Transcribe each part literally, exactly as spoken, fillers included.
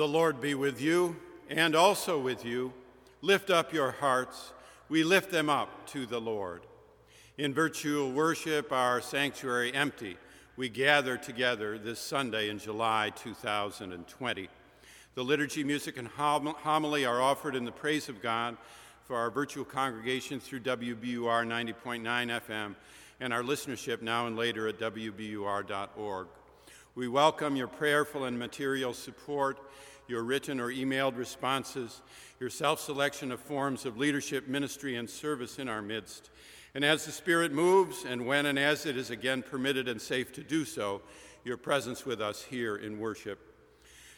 The Lord be with you, and also with you. Lift up your hearts. We lift them up to the Lord. In virtual worship, our sanctuary empty, we gather together this Sunday in July two thousand twenty. The liturgy, music, and homily are offered in the praise of God for our virtual congregation through W B U R ninety point nine F M and our listenership now and later at W B U R dot org. We welcome your prayerful and material support, your written or emailed responses, your self-selection of forms of leadership, ministry, and service in our midst. And as the Spirit moves, and when and as it is again permitted and safe to do so, your presence with us here in worship.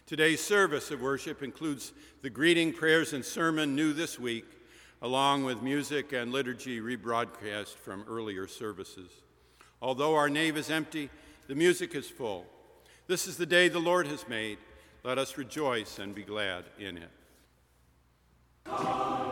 Today's service of worship includes the greeting, prayers, and sermon new this week, along with music and liturgy rebroadcast from earlier services. Although our nave is empty, the music is full. This is the day the Lord has made. Let us rejoice and be glad in it. Amen. Amen.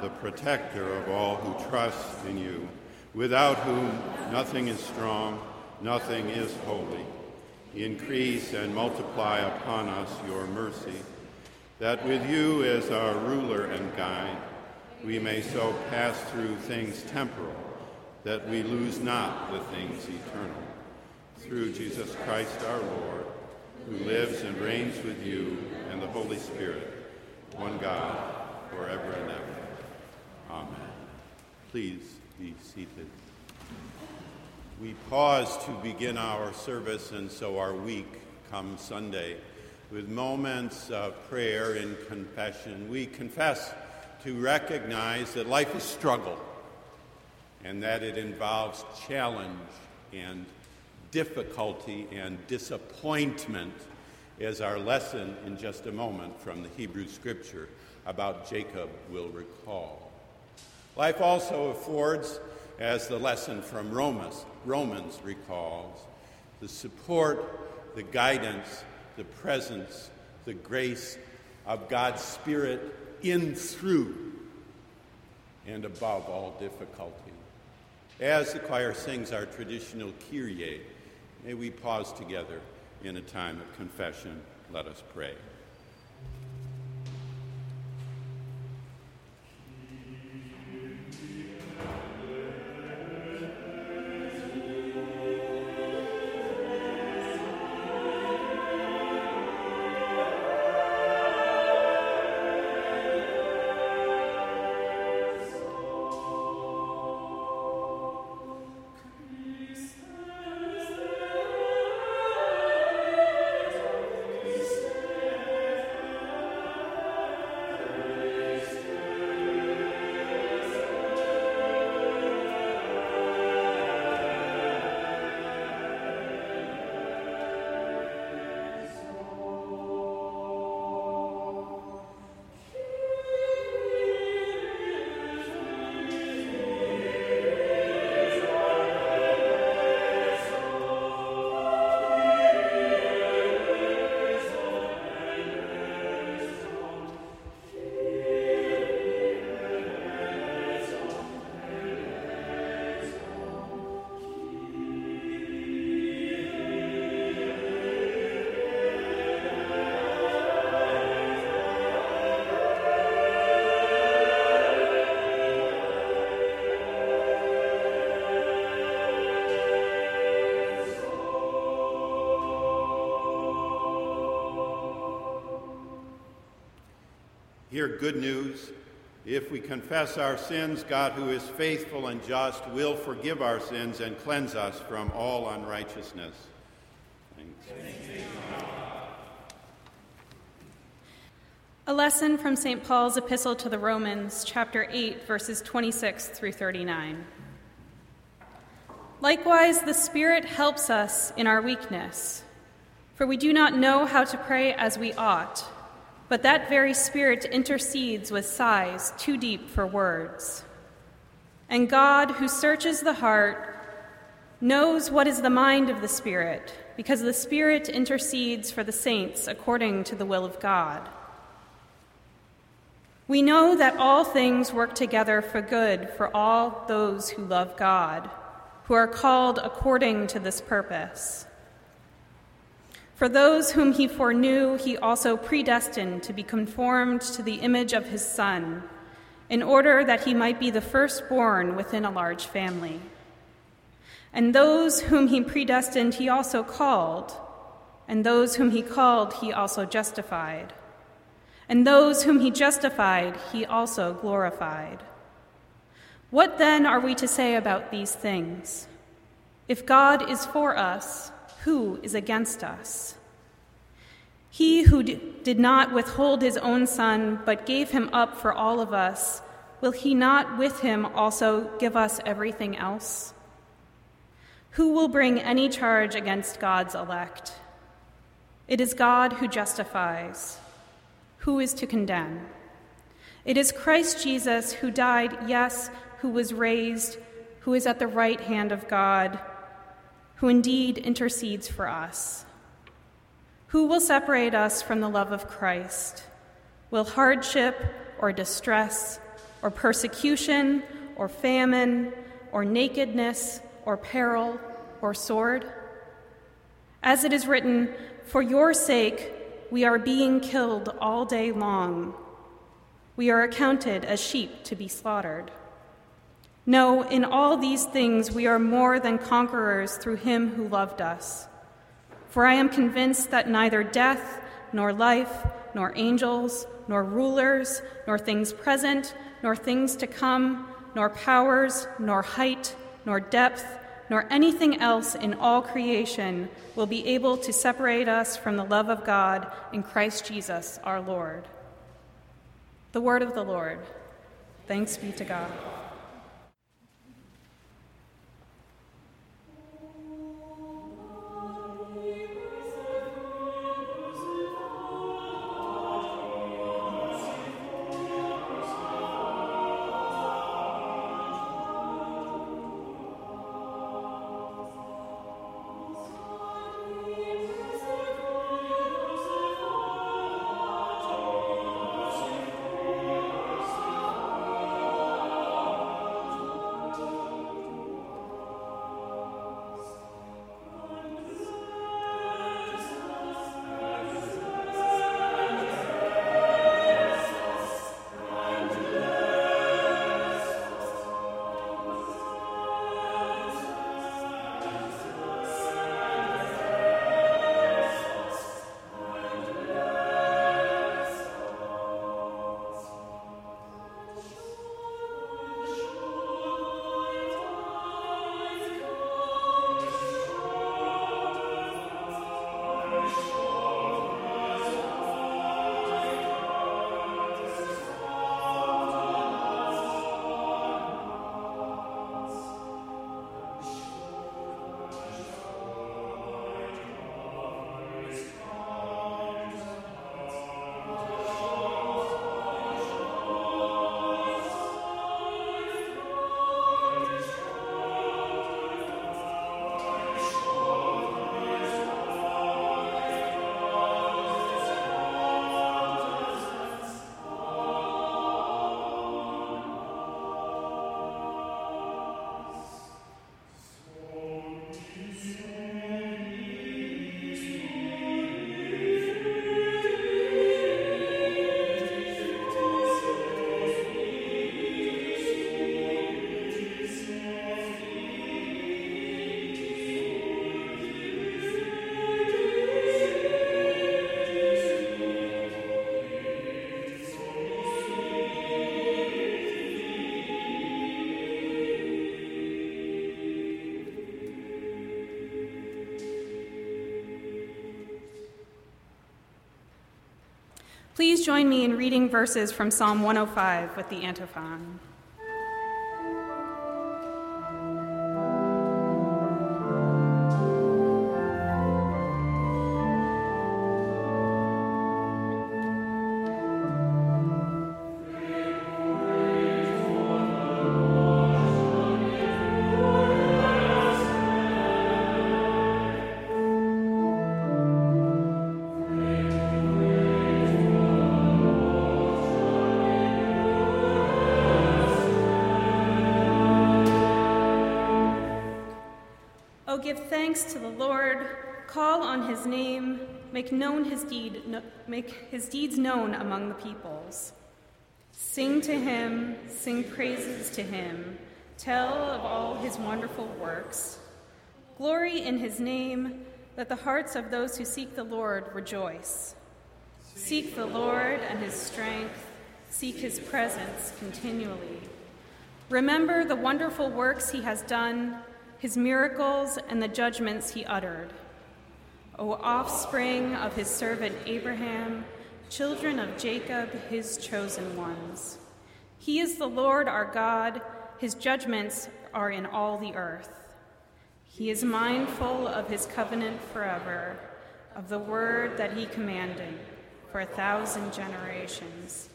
the protector of all who trust in you, without whom nothing is strong, nothing is holy. Increase and multiply upon us your mercy, that with you as our ruler and guide, we may so pass through things temporal, that we lose not the things eternal. Through Jesus Christ our Lord, who lives and reigns with you and the Holy Spirit, one God, forever and ever. Amen. Please be seated. We pause to begin our service, and so our week come Sunday. With moments of prayer and confession, we confess to recognize that life is struggle, and that it involves challenge and difficulty and disappointment, as our lesson in just a moment from the Hebrew Scripture about Jacob will recall. Life also affords, as the lesson from Romans, Romans recalls, the support, the guidance, the presence, the grace of God's Spirit in, through, and above all difficulty. As the choir sings our traditional Kyrie, may we pause together in a time of confession. Let us pray. Hear good news. If we confess our sins, God, who is faithful and just, will forgive our sins and cleanse us from all unrighteousness. Thanks. A lesson from Saint Paul's Epistle to the Romans, chapter eight, verses twenty-six through thirty-nine. Likewise, the Spirit helps us in our weakness, for we do not know how to pray as we ought. But that very Spirit intercedes with sighs too deep for words. And God, who searches the heart, knows what is the mind of the Spirit, because the Spirit intercedes for the saints according to the will of God. We know that all things work together for good for all those who love God, who are called according to this purpose. For those whom he foreknew, he also predestined to be conformed to the image of his Son, in order that he might be the firstborn within a large family. And those whom he predestined, he also called. And those whom he called, he also justified. And those whom he justified, he also glorified. What then are we to say about these things? If God is for us, who is against us? He who d- did not withhold his own Son, but gave him up for all of us, will he not with him also give us everything else? Who will bring any charge against God's elect? It is God who justifies. Who is to condemn? It is Christ Jesus who died, yes, who was raised, who is at the right hand of God, who indeed intercedes for us. Who will separate us from the love of Christ? Will hardship or distress or persecution, or famine, or nakedness, or peril, or sword? As it is written, for your sake we are being killed all day long. We are accounted as sheep to be slaughtered. No, in all these things we are more than conquerors through him who loved us. For I am convinced that neither death, nor life, nor angels, nor rulers, nor things present, nor things to come, nor powers, nor height, nor depth, nor anything else in all creation will be able to separate us from the love of God in Christ Jesus our Lord. The word of the Lord. Thanks be to God. Please join me in reading verses from Psalm one oh five with the antiphon. Give thanks to the Lord, call on his name, make known his deed, no, make his deeds known among the peoples. Sing to him, sing praises to him, tell of all his wonderful works. Glory in his name, that the hearts of those who seek the Lord rejoice. Seek the Lord and his strength, seek his presence continually. Remember the wonderful works he has done, his miracles and the judgments he uttered. O offspring of his servant Abraham, children of Jacob, his chosen ones. He is the Lord our God, his judgments are in all the earth. He is mindful of his covenant forever, of the word that he commanded for a thousand generations,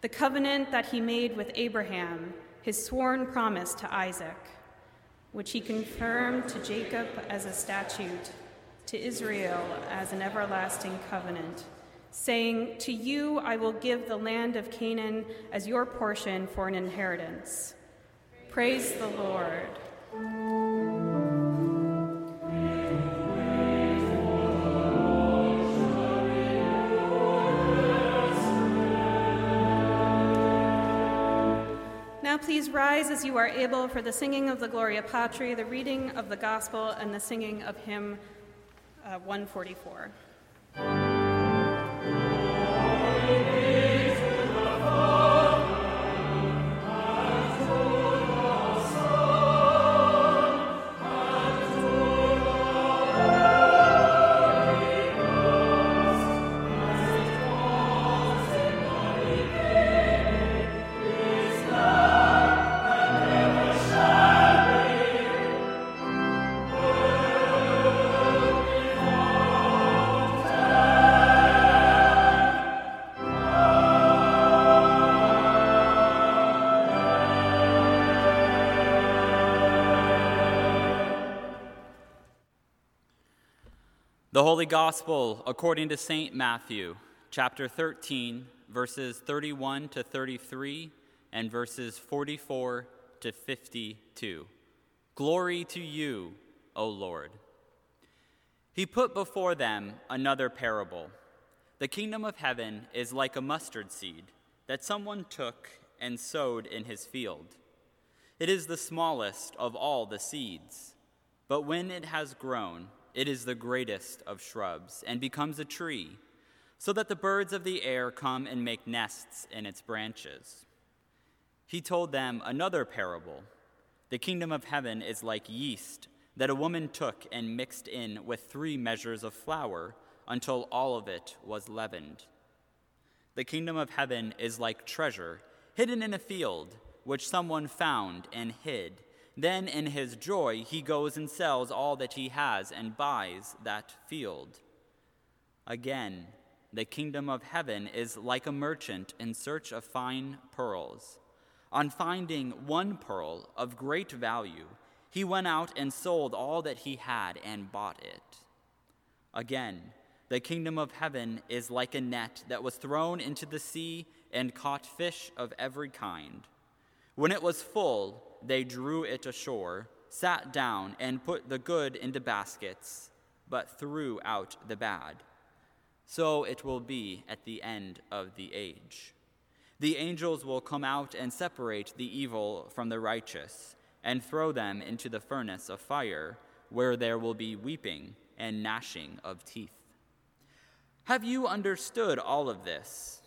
the covenant that he made with Abraham, his sworn promise to Isaac, which he confirmed to Jacob as a statute, to Israel as an everlasting covenant, saying, "To you I will give the land of Canaan as your portion for an inheritance." Praise, Praise the Lord. Lord. Now please rise as you are able for the singing of the Gloria Patri, the reading of the Gospel, and the singing of hymn uh, one forty-four. The Holy Gospel according to Saint Matthew, chapter thirteen, verses thirty-one to thirty-three, and verses forty-four to fifty-two. Glory to you, O Lord. He put before them another parable. The kingdom of heaven is like a mustard seed that someone took and sowed in his field. It is the smallest of all the seeds, but when it has grown, it is the greatest of shrubs and becomes a tree, so that the birds of the air come and make nests in its branches. He told them another parable. The kingdom of heaven is like yeast that a woman took and mixed in with three measures of flour until all of it was leavened. The kingdom of heaven is like treasure hidden in a field, which someone found and hid. Then in his joy, he goes and sells all that he has and buys that field. Again, the kingdom of heaven is like a merchant in search of fine pearls. On finding one pearl of great value, he went out and sold all that he had and bought it. Again, the kingdom of heaven is like a net that was thrown into the sea and caught fish of every kind. When it was full, they drew it ashore, sat down, and put the good into baskets, but threw out the bad. So it will be at the end of the age. The angels will come out and separate the evil from the righteous, and throw them into the furnace of fire, where there will be weeping and gnashing of teeth. Have you understood all of this?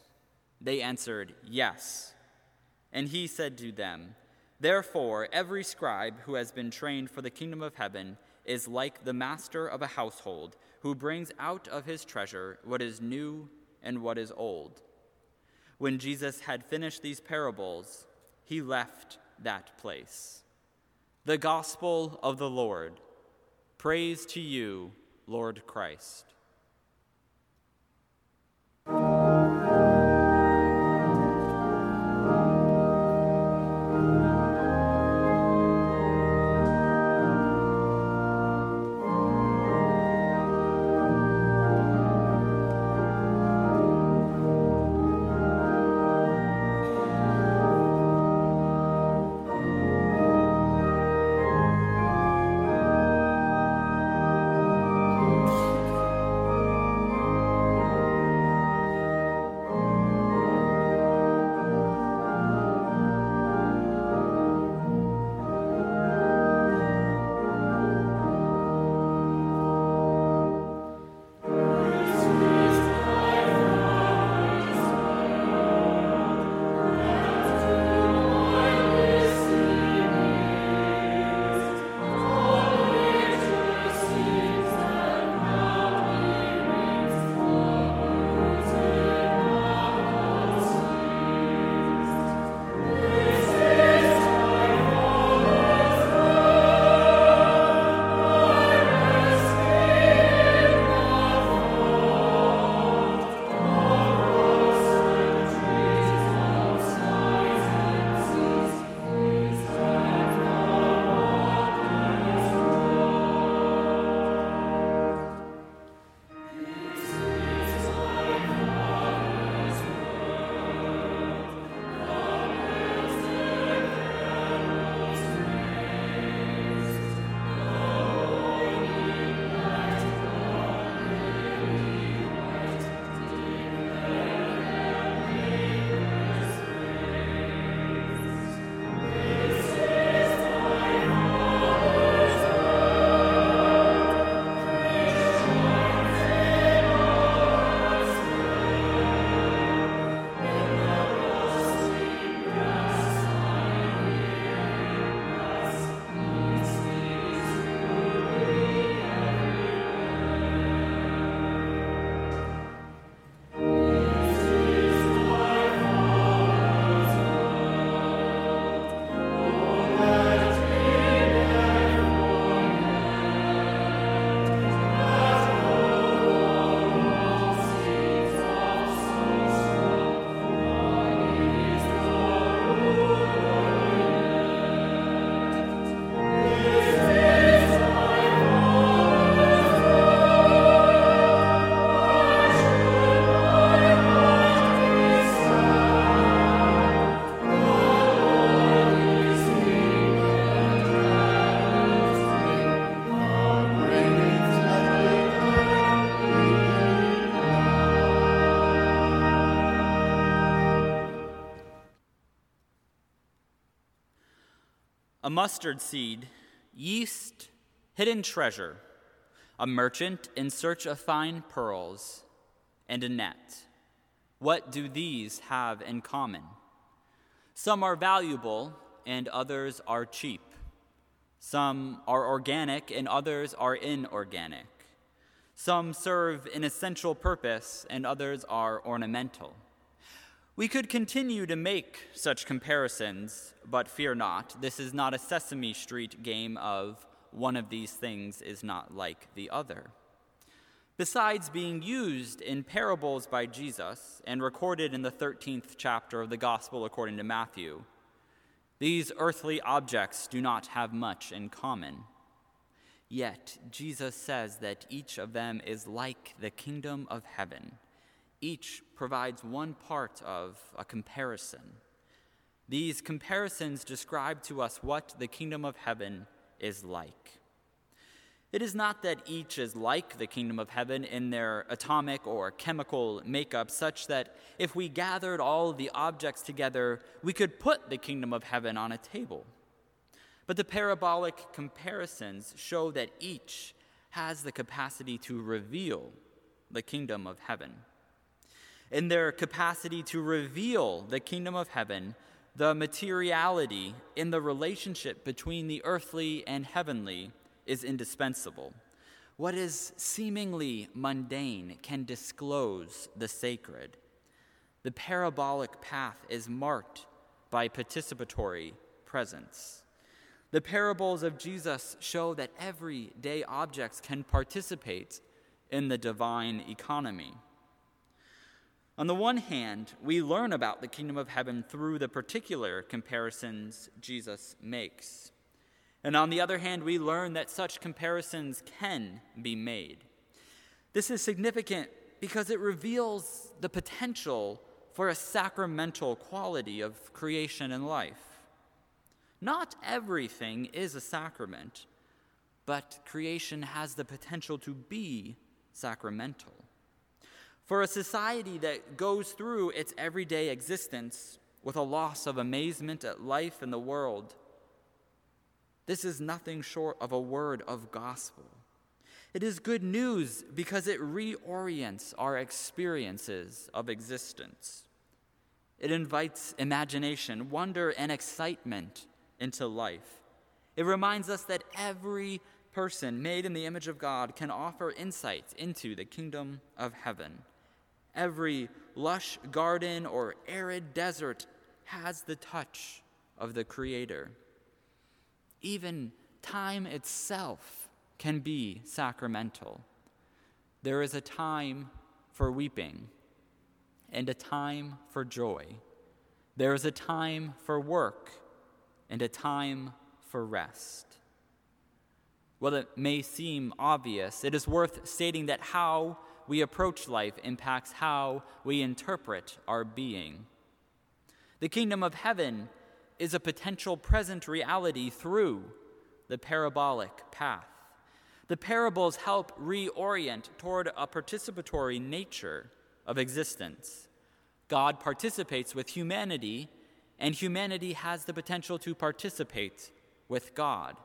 They answered, yes. And he said to them, therefore, every scribe who has been trained for the kingdom of heaven is like the master of a household who brings out of his treasure what is new and what is old. When Jesus had finished these parables, he left that place. The gospel of the Lord. Praise to you, Lord Christ. a mustard seed, yeast, hidden treasure, a merchant in search of fine pearls, and a net. What do these have in common? Some are valuable and others are cheap. Some are organic and others are inorganic. Some serve an essential purpose and others are ornamental. We could continue to make such comparisons, but fear not, this is not a Sesame Street game of one of these things is not like the other. Besides being used in parables by Jesus and recorded in the thirteenth chapter of the Gospel according to Matthew, these earthly objects do not have much in common. Yet Jesus says that each of them is like the kingdom of heaven. Each provides one part of a comparison. These comparisons describe to us what the kingdom of heaven is like. It is not that each is like the kingdom of heaven in their atomic or chemical makeup, such that if we gathered all the objects together, we could put the kingdom of heaven on a table. But the parabolic comparisons show that each has the capacity to reveal the kingdom of heaven. In their capacity to reveal the kingdom of heaven, the materiality in the relationship between the earthly and heavenly is indispensable. What is seemingly mundane can disclose the sacred. The parabolic path is marked by participatory presence. The parables of Jesus show that everyday objects can participate in the divine economy. On the one hand, we learn about the kingdom of heaven through the particular comparisons Jesus makes. And on the other hand, we learn that such comparisons can be made. This is significant because it reveals the potential for a sacramental quality of creation and life. Not everything is a sacrament, but creation has the potential to be sacramental. For a society that goes through its everyday existence with a loss of amazement at life and the world, this is nothing short of a word of gospel. It is good news because it reorients our experiences of existence. It invites imagination, wonder, and excitement into life. It reminds us that every person made in the image of God can offer insights into the kingdom of heaven. Every lush garden or arid desert has the touch of the Creator. Even time itself can be sacramental. There is a time for weeping and a time for joy. There is a time for work and a time for rest. While it may seem obvious, it is worth stating that how we approach life impacts how we interpret our being. The kingdom of heaven is a potential present reality through the parabolic path. The parables help reorient toward a participatory nature of existence. God participates with humanity, and humanity has the potential to participate with God.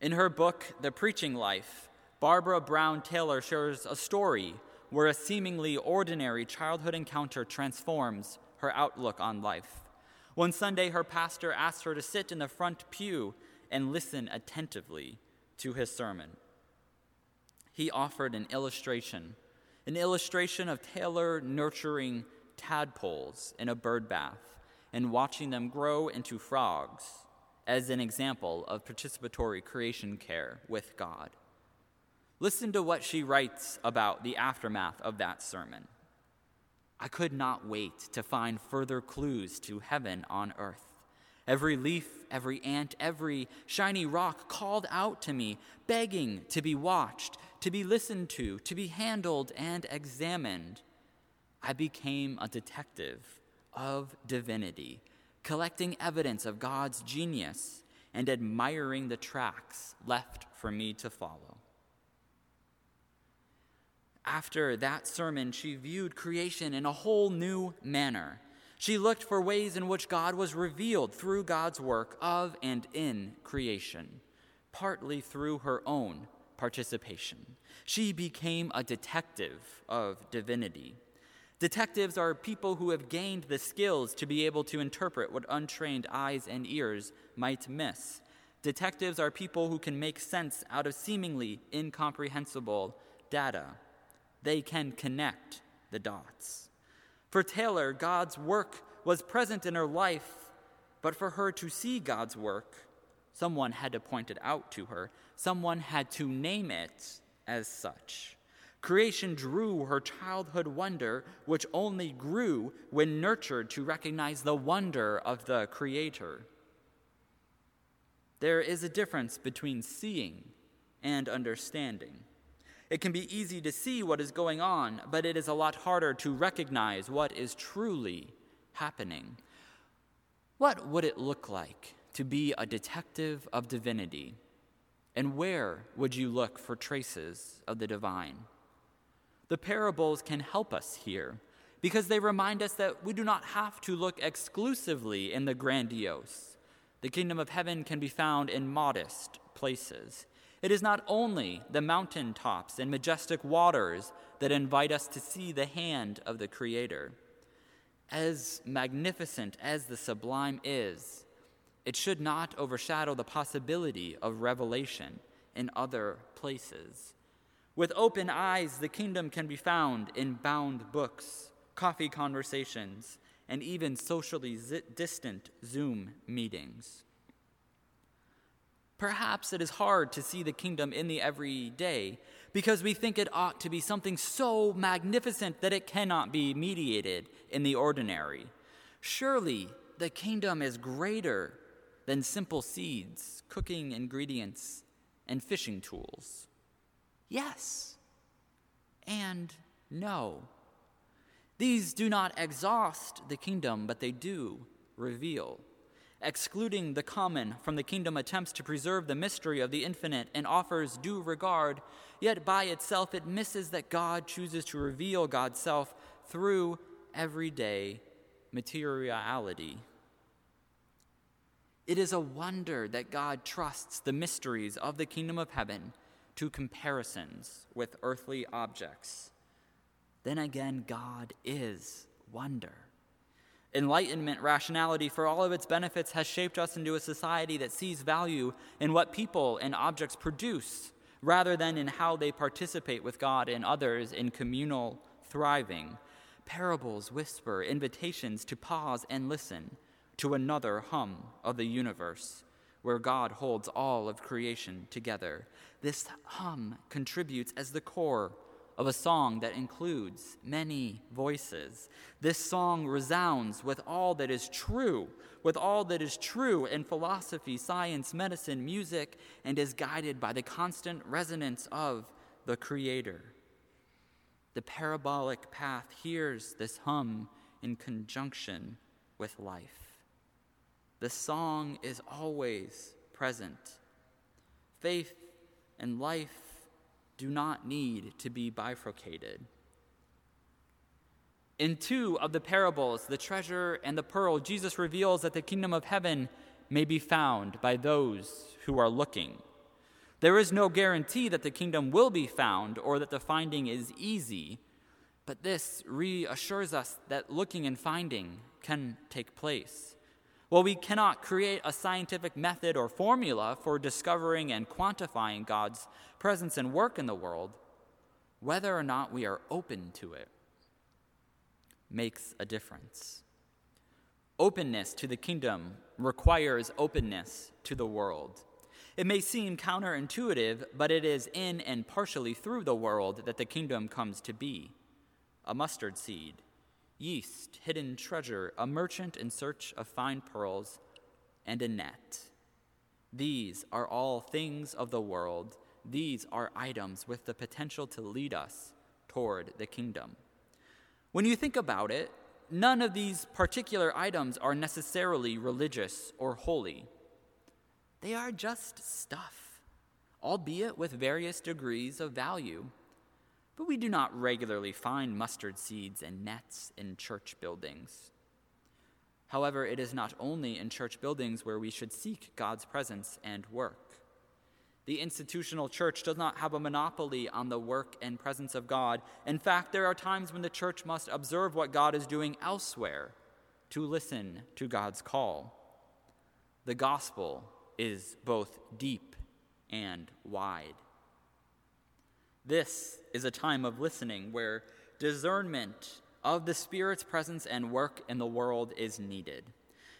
In her book, The Preaching Life, Barbara Brown Taylor shares a story where a seemingly ordinary childhood encounter transforms her outlook on life. One Sunday, her pastor asked her to sit in the front pew and listen attentively to his sermon. He offered an illustration, an illustration of Taylor nurturing tadpoles in a bird bath and watching them grow into frogs as an example of participatory creation care with God. Listen to what she writes about the aftermath of that sermon. I could not wait to find further clues to heaven on earth. Every leaf, every ant, every shiny rock called out to me, begging to be watched, to be listened to, to be handled and examined. I became a detective of divinity, collecting evidence of God's genius and admiring the tracks left for me to follow. After that sermon, she viewed creation in a whole new manner. She looked for ways in which God was revealed through God's work of and in creation, partly through her own participation. She became a detective of divinity. Detectives are people who have gained the skills to be able to interpret what untrained eyes and ears might miss. Detectives are people who can make sense out of seemingly incomprehensible data. They can connect the dots. For Taylor, God's work was present in her life, but for her to see God's work, someone had to point it out to her. Someone had to name it as such. Creation drew her childhood wonder, which only grew when nurtured to recognize the wonder of the Creator. There is a difference between seeing and understanding. It can be easy to see what is going on, but it is a lot harder to recognize what is truly happening. What would it look like to be a detective of divinity? And where would you look for traces of the divine? The parables can help us here because they remind us that we do not have to look exclusively in the grandiose. The kingdom of heaven can be found in modest places. It is not only the mountaintops and majestic waters that invite us to see the hand of the Creator. As magnificent as the sublime is, it should not overshadow the possibility of revelation in other places. With open eyes, the kingdom can be found in bound books, coffee conversations, and even socially distant Zoom meetings. Perhaps it is hard to see the kingdom in the everyday because we think it ought to be something so magnificent that it cannot be mediated in the ordinary. Surely the kingdom is greater than simple seeds, cooking ingredients, and fishing tools. Yes and no. These do not exhaust the kingdom, but they do reveal. Excluding the common from the kingdom attempts to preserve the mystery of the infinite and offers due regard, yet by itself it misses that God chooses to reveal God's self through everyday materiality. It is a wonder that God trusts the mysteries of the kingdom of heaven to comparisons with earthly objects. Then again, God is wonder. Enlightenment rationality, for all of its benefits, has shaped us into a society that sees value in what people and objects produce rather than in how they participate with God and others in communal thriving. Parables whisper invitations to pause and listen to another hum of the universe where God holds all of creation together. This hum contributes as the core of a song that includes many voices. This song resounds with all that is true, with all that is true in philosophy, science, medicine, music, and is guided by the constant resonance of the Creator. The parabolic path hears this hum in conjunction with life. The song is always present. Faith and life do not need to be bifurcated. In two of the parables, the treasure and the pearl, Jesus reveals that the kingdom of heaven may be found by those who are looking. There is no guarantee that the kingdom will be found or that the finding is easy, but this reassures us that looking and finding can take place. While we cannot create a scientific method or formula for discovering and quantifying God's presence and work in the world, whether or not we are open to it makes a difference. Openness to the kingdom requires openness to the world. It may seem counterintuitive, but it is in and partially through the world that the kingdom comes to be. A mustard seed, yeast, hidden treasure, a merchant in search of fine pearls, and a net. These are all things of the world. These are items with the potential to lead us toward the kingdom. When you think about it, none of these particular items are necessarily religious or holy. They are just stuff, albeit with various degrees of value. But we do not regularly find mustard seeds and nets in church buildings. However, it is not only in church buildings where we should seek God's presence and work. The institutional church does not have a monopoly on the work and presence of God. In fact, there are times when the church must observe what God is doing elsewhere to listen to God's call. The gospel is both deep and wide. This is a time of listening where discernment of the Spirit's presence and work in the world is needed.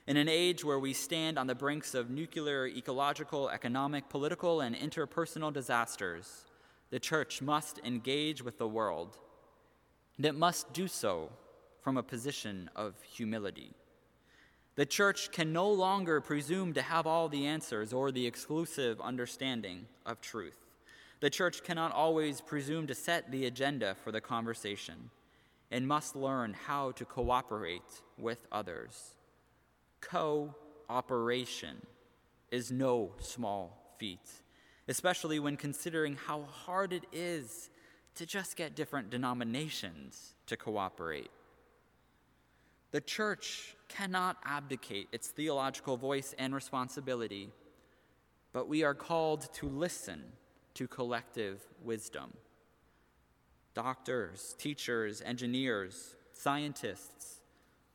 In an age where we stand on the brinks of nuclear, ecological, economic, political, and interpersonal disasters, the church must engage with the world, and it must do so from a position of humility. The church can no longer presume to have all the answers or the exclusive understanding of truth. The church cannot always presume to set the agenda for the conversation, and must learn how to cooperate with others. Co-operation is no small feat, especially when considering how hard it is to just get different denominations to cooperate. The church cannot abdicate its theological voice and responsibility, but we are called to listen to collective wisdom. Doctors, teachers, engineers, scientists,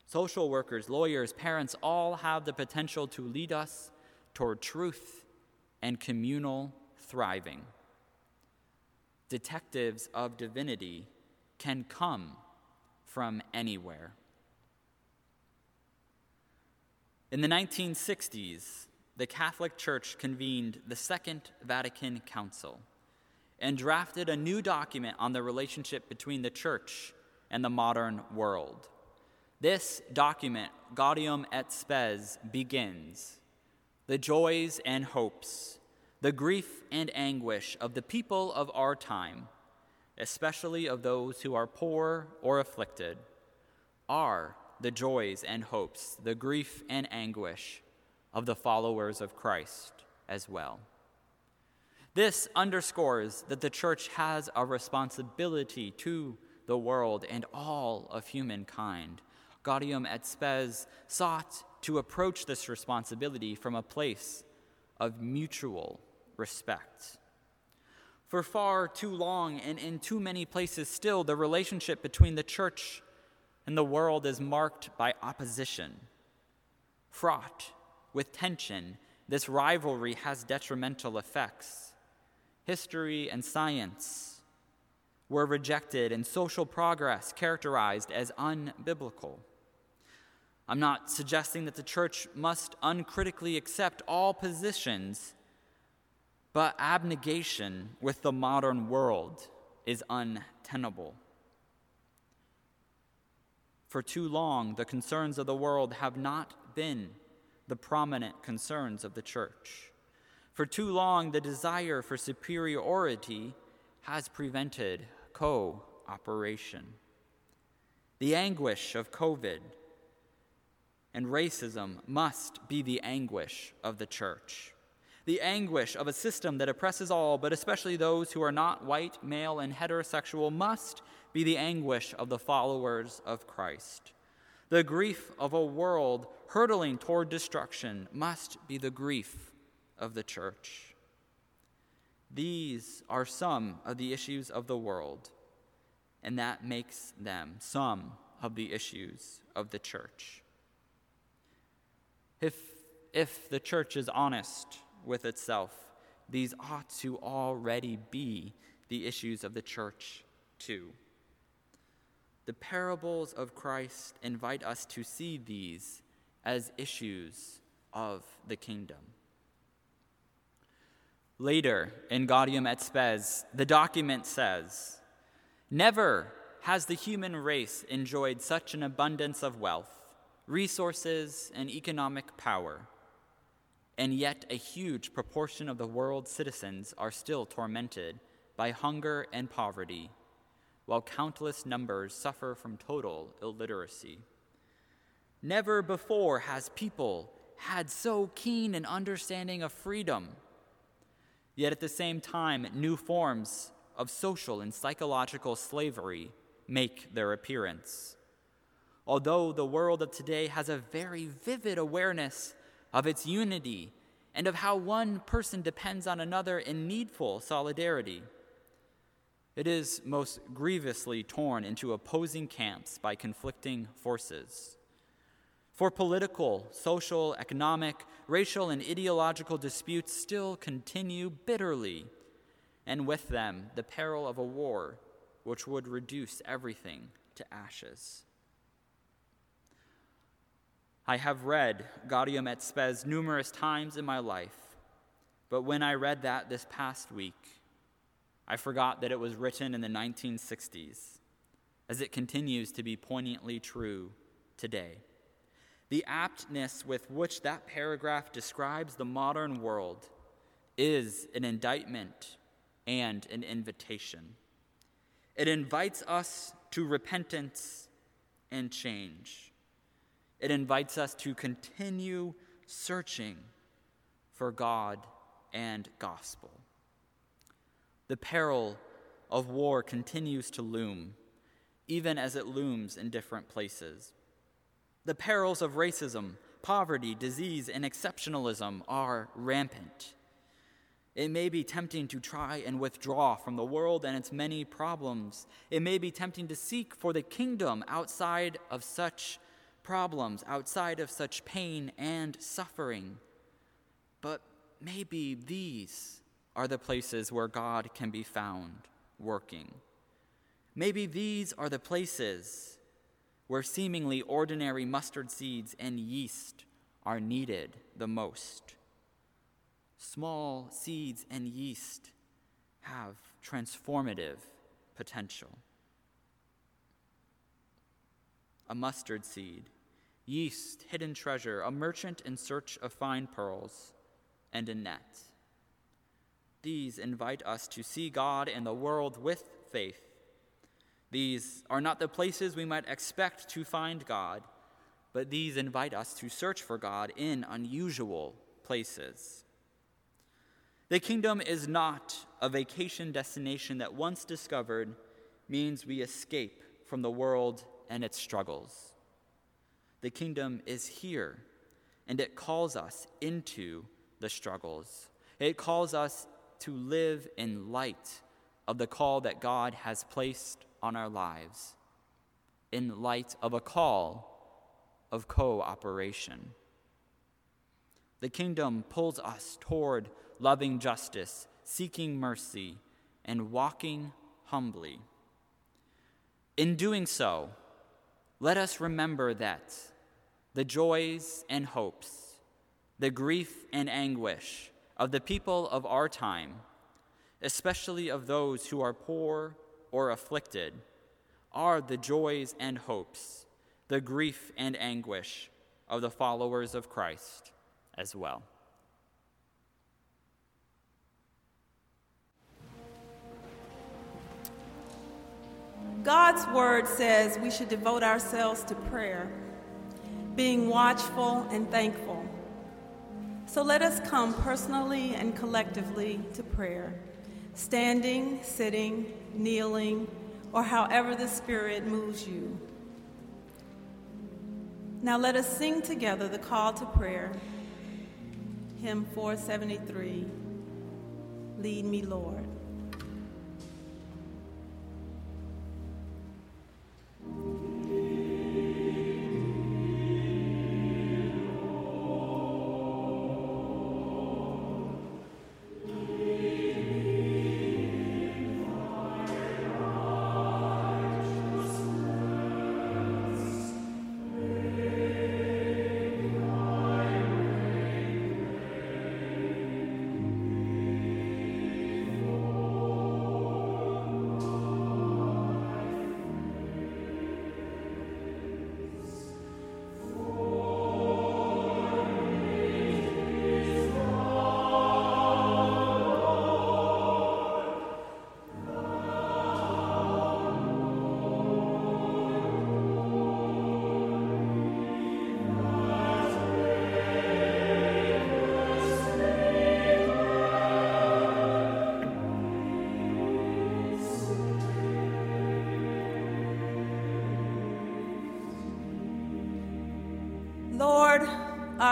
social workers, lawyers, parents, all have the potential to lead us toward truth and communal thriving. Detectives of divinity can come from anywhere. In the nineteen sixties, the Catholic Church convened the Second Vatican Council and drafted a new document on the relationship between the Church and the modern world. This document, Gaudium et Spes, begins, "The joys and hopes, the grief and anguish of the people of our time, especially of those who are poor or afflicted, are the joys and hopes, the grief and anguish of the followers of Christ as well." This underscores that the church has a responsibility to the world and all of humankind. Gaudium et Spes sought to approach this responsibility from a place of mutual respect. For far too long and in too many places still, the relationship between the church and the world is marked by opposition. Fraught with tension, this rivalry has detrimental effects. History and science were rejected, and social progress characterized as unbiblical. I'm not suggesting that the church must uncritically accept all positions, but abnegation with the modern world is untenable. For too long, the concerns of the world have not been the prominent concerns of the church. For too long, the desire for superiority has prevented cooperation. The anguish of COVID and racism must be the anguish of the church. The anguish of a system that oppresses all, but especially those who are not white, male, and heterosexual, must be the anguish of the followers of Christ. The grief of a world hurtling toward destruction must be the grief of the church. These are some of the issues of the world, and that makes them some of the issues of the church. If, if the church is honest with itself, these ought to already be the issues of the church too. The parables of Christ invite us to see these as issues of the kingdom. Later, in Gaudium et Spes, the document says, "Never has the human race enjoyed such an abundance of wealth, resources, and economic power, and yet a huge proportion of the world's citizens are still tormented by hunger and poverty, while countless numbers suffer from total illiteracy. Never before has people had so keen an understanding of freedom. Yet at the same time, new forms of social and psychological slavery make their appearance. although the world of today has a very vivid awareness of its unity and of how one person depends on another in needful solidarity, it is most grievously torn into opposing camps by conflicting forces. For political, social, economic, racial, and ideological disputes still continue bitterly, and with them the peril of a war which would reduce everything to ashes. I have read Gaudium et Spes numerous times in my life, but when I read that this past week, I forgot that it was written in the nineteen sixties, as it continues to be poignantly true today. The aptness with which that paragraph describes the modern world is an indictment and an invitation. It invites us to repentance and change. It invites us to continue searching for God and gospel. The peril of war continues to loom, even as it looms in different places. The perils of racism, poverty, disease, and exceptionalism are rampant. It may be tempting to try and withdraw from the world and its many problems. It may be tempting to seek for the kingdom outside of such problems, outside of such pain and suffering. But maybe these are the places where God can be found working. Maybe these are the places where seemingly ordinary mustard seeds and yeast are needed the most. Small seeds and yeast have transformative potential. A mustard seed, yeast, hidden treasure, a merchant in search of fine pearls, and a net. These invite us to see God and the world with faith. These are not the places we might expect to find God, but these invite us to search for God in unusual places. The kingdom is not a vacation destination that, once discovered, means we escape from the world and its struggles. The kingdom is here, and it calls us into the struggles. It calls us to live in light of the call that God has placed on our lives, in light of a call of cooperation. The kingdom pulls us toward loving justice, seeking mercy, and walking humbly. In doing so, let us remember that the joys and hopes, the grief and anguish of the people of our time, especially of those who are poor or afflicted, are the joys and hopes, the grief and anguish of the followers of Christ as well. God's word says we should devote ourselves to prayer, being watchful and thankful. So let us come personally and collectively to prayer, standing, sitting, kneeling, or however the Spirit moves you. Now let us sing together the call to prayer. Hymn four seventy-three, Lead Me, Lord.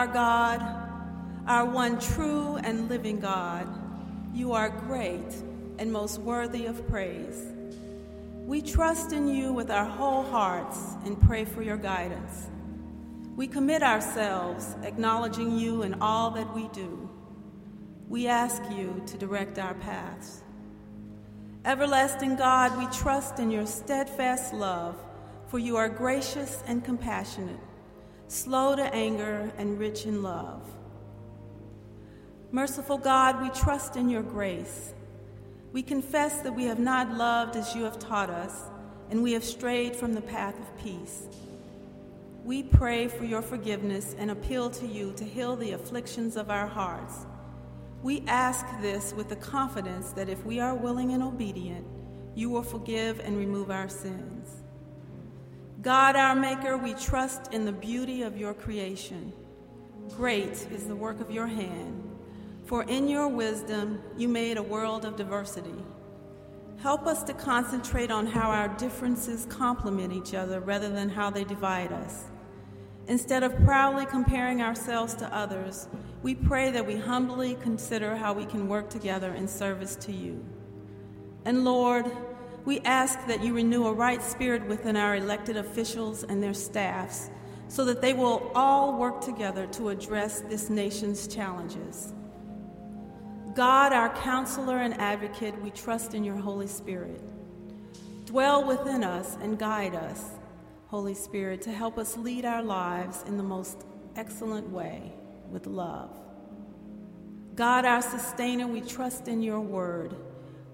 our God, our one true and living God, you are great and most worthy of praise. We trust in you with our whole hearts and pray for your guidance. We commit ourselves, acknowledging you in all that we do. We ask you to direct our paths. Everlasting God, we trust in your steadfast love, for you are gracious and compassionate, slow to anger and rich in love. Merciful God, we trust in your grace. We confess that we have not loved as you have taught us, and we have strayed from the path of peace. We pray for your forgiveness and appeal to you to heal the afflictions of our hearts. We ask this with the confidence that if we are willing and obedient, you will forgive and remove our sins. God, our Maker, we trust in the beauty of your creation. Great is the work of your hand, for in your wisdom you made a world of diversity. Help us to concentrate on how our differences complement each other rather than how they divide us. Instead of proudly comparing ourselves to others, we pray that we humbly consider how we can work together in service to you. And Lord, we ask that you renew a right spirit within our elected officials and their staffs so that they will all work together to address this nation's challenges. God, our counselor and advocate, we trust in your Holy Spirit. Dwell within us and guide us, Holy Spirit, to help us lead our lives in the most excellent way, with love. God, our sustainer, we trust in your word.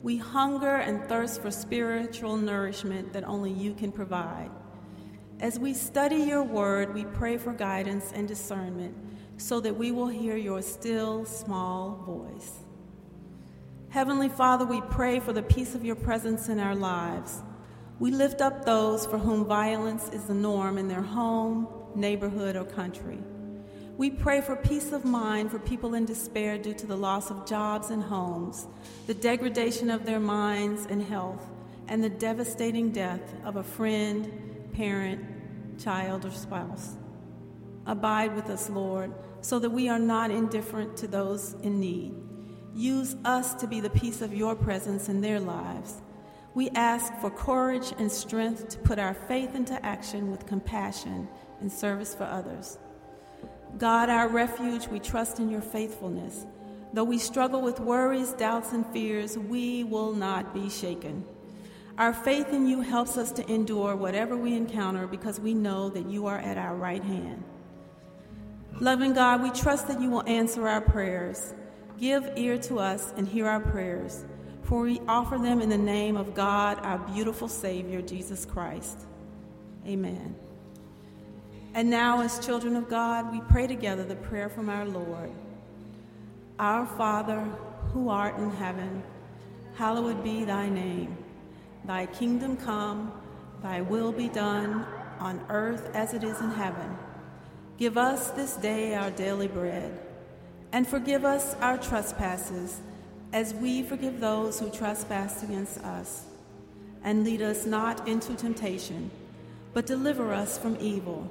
We hunger and thirst for spiritual nourishment that only you can provide. As we study your word, we pray for guidance and discernment so that we will hear your still, small voice. Heavenly Father, we pray for the peace of your presence in our lives. We lift up those for whom violence is the norm in their home, neighborhood, or country. We pray for peace of mind for people in despair due to the loss of jobs and homes, the degradation of their minds and health, and the devastating death of a friend, parent, child, or spouse. Abide with us, Lord, so that we are not indifferent to those in need. Use us to be the peace of your presence in their lives. We ask for courage and strength to put our faith into action with compassion and service for others. God, our refuge, we trust in your faithfulness. Though we struggle with worries, doubts, and fears, we will not be shaken. Our faith in you helps us to endure whatever we encounter because we know that you are at our right hand. Loving God, we trust that you will answer our prayers. Give ear to us and hear our prayers, for we offer them in the name of God, our beautiful Savior, Jesus Christ. Amen. And now, as children of God, we pray together the prayer from our Lord. Our Father, who art in heaven, hallowed be thy name. Thy kingdom come, thy will be done, on earth as it is in heaven. Give us this day our daily bread, and forgive us our trespasses, as we forgive those who trespass against us. And lead us not into temptation, but deliver us from evil.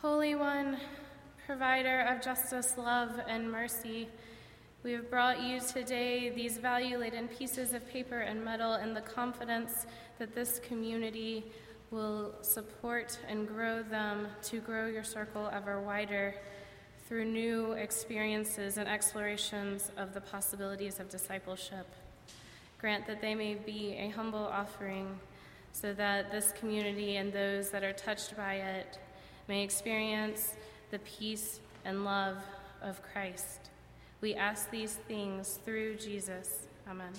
Holy One, provider of justice, love, and mercy, we have brought you today these value-laden pieces of paper and metal in the confidence that this community will support and grow them to grow your circle ever wider through new experiences and explorations of the possibilities of discipleship. Grant that they may be a humble offering so that this community and those that are touched by it may experience the peace and love of Christ. We ask these things through Jesus. Amen.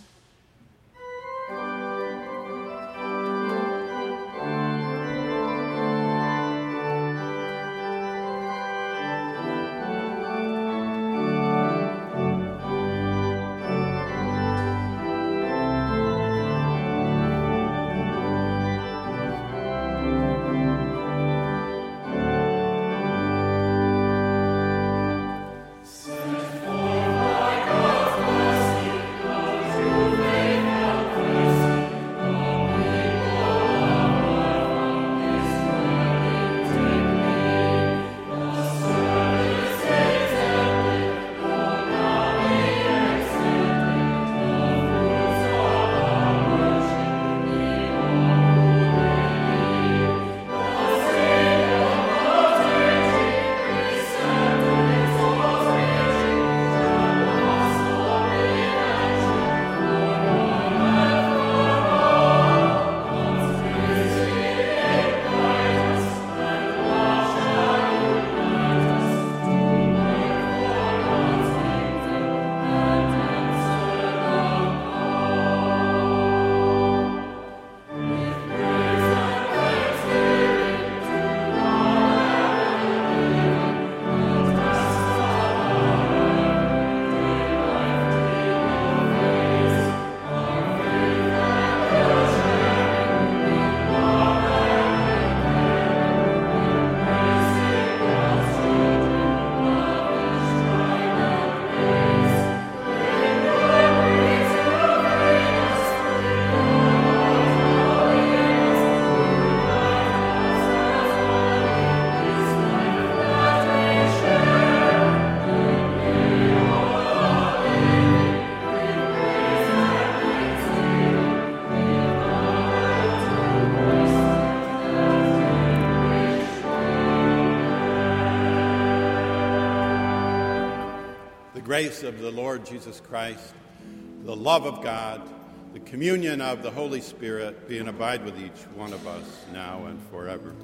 Grace of the Lord Jesus Christ, the love of God, the communion of the Holy Spirit be and abide with each one of us now and forever.